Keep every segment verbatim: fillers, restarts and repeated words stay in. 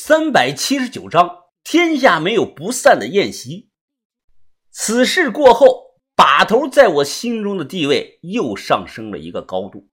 三百七十九章，天下没有不散的宴席。此事过后，把头在我心中的地位又上升了一个高度。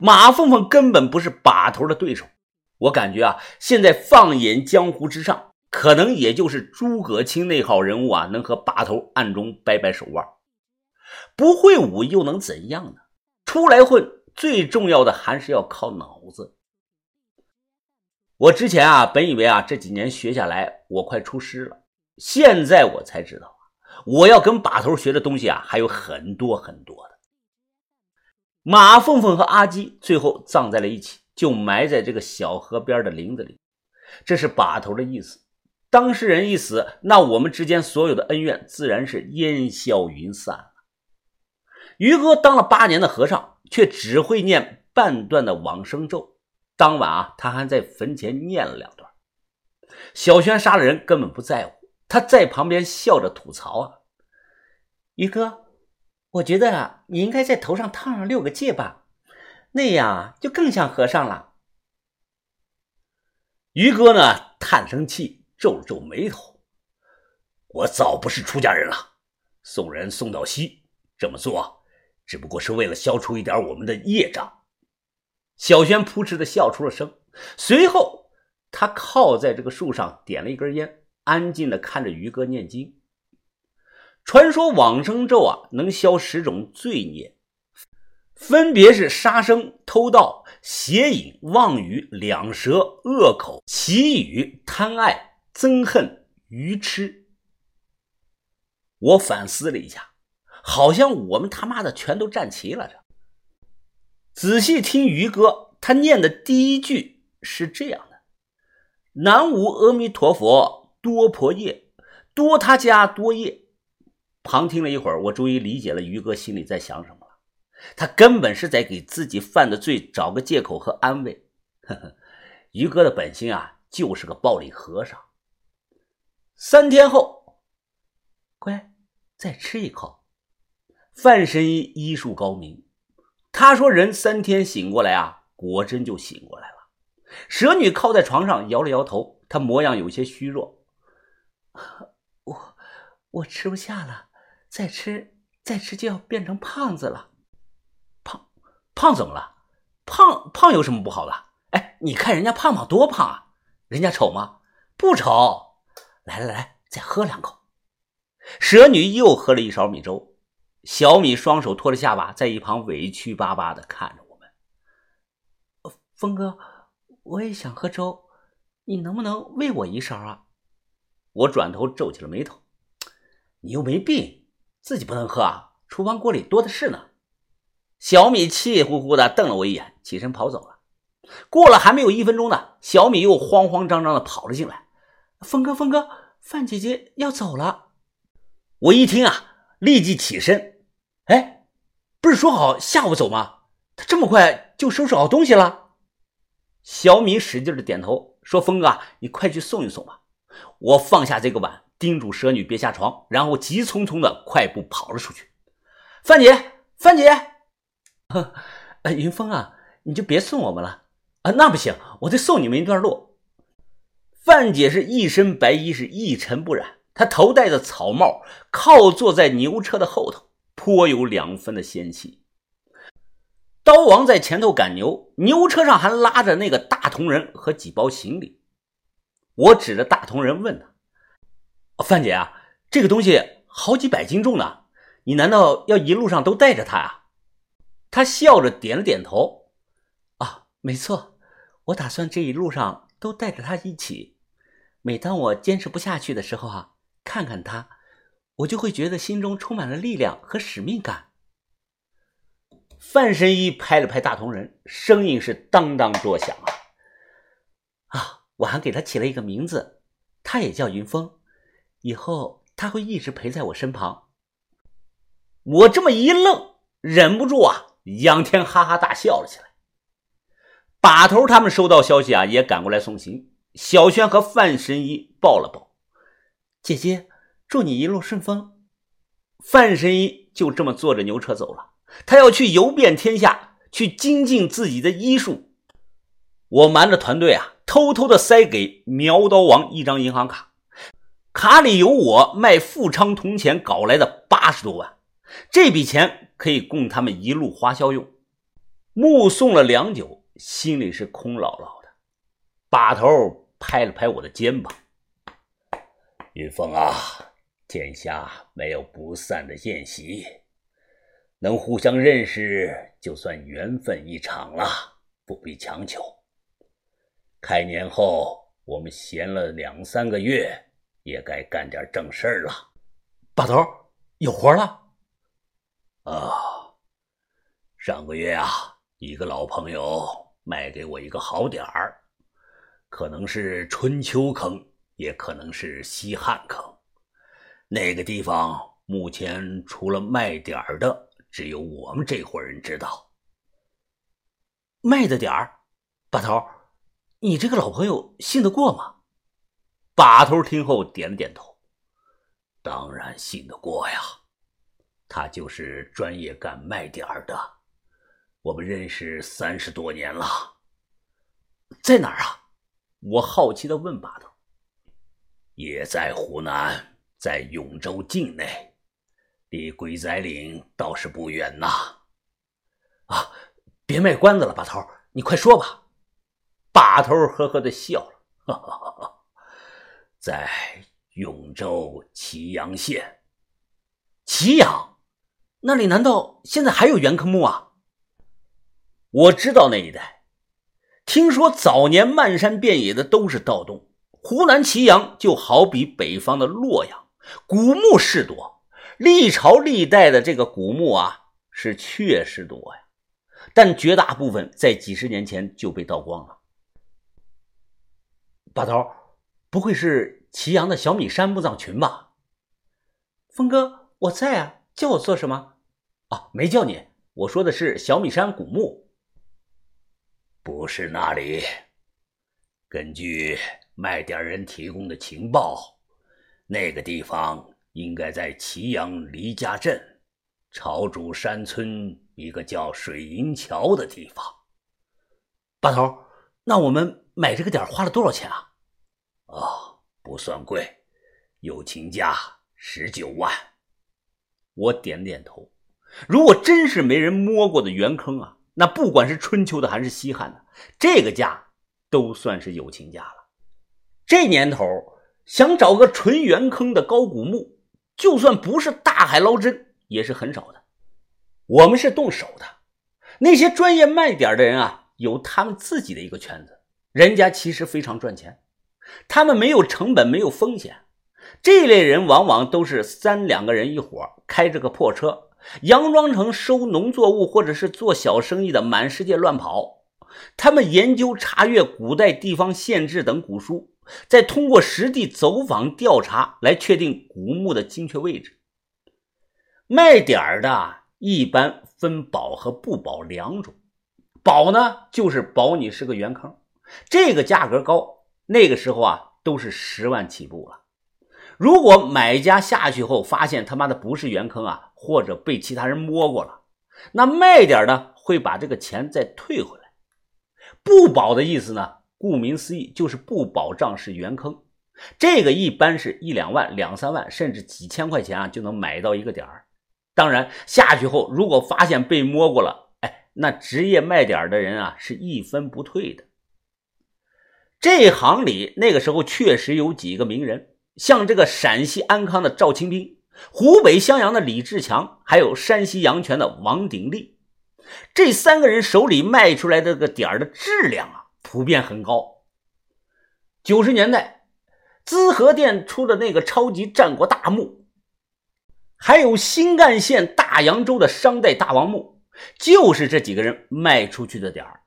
马凤凤根本不是把头的对手，我感觉啊，现在放眼江湖之上，可能也就是诸葛青那号人物啊，能和把头暗中掰掰手腕。不会武又能怎样呢？出来混，最重要的还是要靠脑子。我之前啊，本以为啊，这几年学下来我快出师了，现在我才知道，我要跟把头学的东西啊，还有很多很多的。马凤凤和阿基最后葬在了一起，就埋在这个小河边的林子里。这是把头的意思。当事人一死，那我们之间所有的恩怨自然是烟消云散了。于哥当了八年的和尚，却只会念半段的往生咒。当晚啊，他还在坟前念了两段。小轩杀了人根本不在乎，他在旁边笑着吐槽啊：“于哥，我觉得啊，你应该在头上烫上六个戒吧，那样就更像和尚了。”于哥呢，叹声气，皱了皱眉头：“我早不是出家人了，送人送到西，这么做只不过是为了消除一点我们的业障。”小轩扑哧的笑出了声，随后他靠在这个树上点了一根烟，安静的看着于哥念经。传说往生咒啊，能消十种罪孽，分别是杀生、偷盗、邪淫、妄语、两舌、恶口、绮语、贪爱、憎恨、愚痴。我反思了一下，好像我们他妈的全都占齐了。仔细听于哥，他念的第一句是这样的：“南无阿弥陀佛，多婆夜，多他家多夜。”旁听了一会儿，我终于理解了于哥心里在想什么了。他根本是在给自己犯的罪找个借口和安慰。呵呵，于哥的本心啊，就是个暴力和尚。三天后，乖，再吃一口。范神医医术高明，他说人三天醒过来啊，果真就醒过来了。蛇女靠在床上摇了摇头，她模样有些虚弱。我我吃不下了，再吃再吃就要变成胖子了。胖胖怎么了？胖胖有什么不好的？哎，你看人家胖胖多胖啊，人家丑吗？不丑。来来来，再喝两口。蛇女又喝了一勺米粥。小米双手托着下巴，在一旁委屈巴巴地看着我们。峰哥，我也想喝粥，你能不能喂我一勺啊？我转头皱起了眉头。你又没病，自己不能喝啊，厨房锅里多的是呢。小米气呼呼地瞪了我一眼，起身跑走了。过了还没有一分钟呢，小米又慌慌张张地跑了进来。峰哥，峰哥，范姐姐要走了。我一听啊，立即起身。哎，不是说好下午走吗？他这么快就收拾好东西了？小米使劲的点头，说：“峰哥，你快去送一送吧。”我放下这个碗，叮嘱蛇女别下床，然后急匆匆的快步跑了出去。范姐，范姐，啊、云峰啊，你就别送我们了啊！那不行，我得送你们一段路。范姐是一身白衣，是一尘不染。他头戴着草帽，靠坐在牛车的后头，颇有两分的仙气。刀王在前头赶牛，牛车上还拉着那个大铜人和几包行李。我指着大铜人问他：“哦、范姐啊，这个东西好几百斤重呢，你难道要一路上都带着它啊？”他笑着点了点头：“啊，没错，我打算这一路上都带着它一起。每当我坚持不下去的时候啊，看看他，我就会觉得心中充满了力量和使命感。”范神医拍了拍大铜人，声音是当当作响啊！啊，我还给他起了一个名字，他也叫云峰，以后他会一直陪在我身旁。我这么一愣，忍不住啊，仰天哈哈大笑了起来。把头他们收到消息啊，也赶过来送行。小轩和范神医抱了抱。姐姐，祝你一路顺风。范神医就这么坐着牛车走了，他要去游遍天下，去精进自己的医术。我瞒着团队啊，偷偷的塞给苗刀王一张银行卡，卡里有我卖富昌铜钱搞来的八十多万，这笔钱可以供他们一路花销用。目送了良久，心里是空落落的，把头拍了拍我的肩膀：“云峰啊，天下没有不散的宴席，能互相认识就算缘分一场了，不必强求。开年后我们闲了两三个月，也该干点正事儿了。”把头，有活了？啊，上个月啊，一个老朋友卖给我一个好点儿，可能是春秋坑，也可能是西汉坑。那个地方目前除了卖点儿的，只有我们这伙人知道。卖的点儿？把头，你这个老朋友信得过吗？把头听后点了点头：“当然信得过呀，他就是专业干卖点儿的，我们认识三十多年了。”“在哪儿啊？”我好奇地问把头。“也在湖南，在永州境内，离鬼仔岭倒是不远呐。”“啊，别卖关子了，把头，你快说吧。”把头呵呵地笑了：“哈哈哈，在永州祁阳县。”“祁阳？那里难道现在还有袁克木啊？”“我知道那一带，听说早年漫山遍野的都是盗洞，湖南祁阳就好比北方的洛阳，古墓事多，历朝历代的这个古墓啊是确实多呀，但绝大部分在几十年前就被盗光了。”“把头，不会是祁阳的小米山墓葬群吧？”“峰哥，我在啊，叫我做什么？”“啊，没叫你，我说的是小米山古墓。”“不是那里。根据卖点人提供的情报，那个地方应该在祁阳黎家镇朝主山村一个叫水银桥的地方。”“把头，那我们买这个点花了多少钱啊？”“哦，不算贵，友情价十九万。我点点头。如果真是没人摸过的原坑啊，那不管是春秋的还是西汉的，这个价都算是友情价了。这年头想找个纯原坑的高古墓，就算不是大海捞针也是很少的。我们是动手的，那些专业卖点的人啊，有他们自己的一个圈子，人家其实非常赚钱，他们没有成本，没有风险。这类人往往都是三两个人一伙，开着个破车，佯装成收农作物或者是做小生意的，满世界乱跑。他们研究查阅古代地方县志等古书，再通过实地走访调查来确定古墓的精确位置。卖点儿的一般分保和不保两种，保呢就是保你是个原坑，这个价格高，那个时候啊都是十万起步了。如果买家下去后发现他妈的不是原坑啊，或者被其他人摸过了，那卖点的会把这个钱再退回来。不保的意思呢，顾名思义就是不保障是原坑，这个一般是一两万、两三万甚至几千块钱啊就能买到一个点儿。当然下去后如果发现被摸过了，哎，那职业卖点的人啊是一分不退的。这行里那个时候确实有几个名人，像这个陕西安康的赵清兵，湖北襄阳的李志强，还有山西阳泉的王鼎立。这三个人手里卖出来的这个点儿的质量啊普遍很高。九十年代资和店出的那个超级战国大墓，还有新干线大扬州的商代大王墓，就是这几个人卖出去的点儿。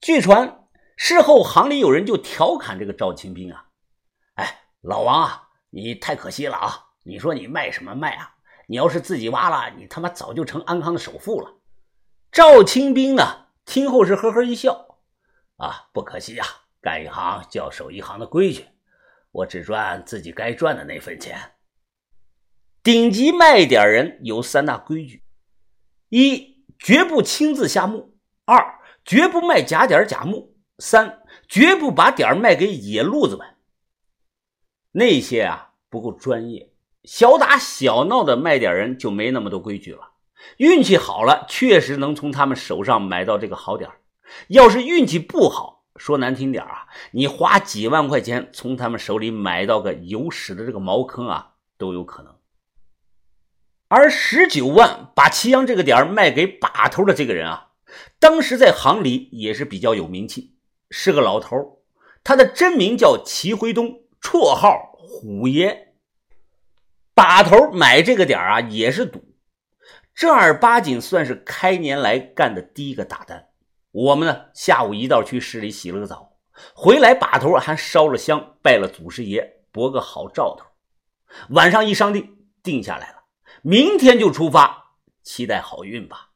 据传事后行里有人就调侃这个赵清兵啊：“哎，老王啊，你太可惜了啊！你说你卖什么卖啊？你要是自己挖了，你他妈早就成安康的首富了。”赵清兵呢，听后是呵呵一笑：“啊，不可惜啊，干一行就要守一行的规矩，我只赚自己该赚的那份钱。”顶级卖点人有三大规矩：一，绝不亲自下墓；二，绝不卖假点假墓；三，绝不把点儿卖给野路子们，那些啊不够专业，小打小闹的卖点人就没那么多规矩了。运气好了，确实能从他们手上买到这个好点儿。要是运气不好，说难听点啊，你花几万块钱从他们手里买到个有屎的这个茅坑啊，都有可能。而十九万把祁阳这个点儿卖给把头的这个人啊，当时在行里也是比较有名气，是个老头，他的真名叫祁辉东，绰号虎爷。把头买这个点儿啊也是赌，正儿八经算是开年来干的第一个大单。我们呢下午一道去市里洗了个澡，回来把头还烧了香，拜了祖师爷，博个好兆头。晚上一商定，定下来了，明天就出发，期待好运吧。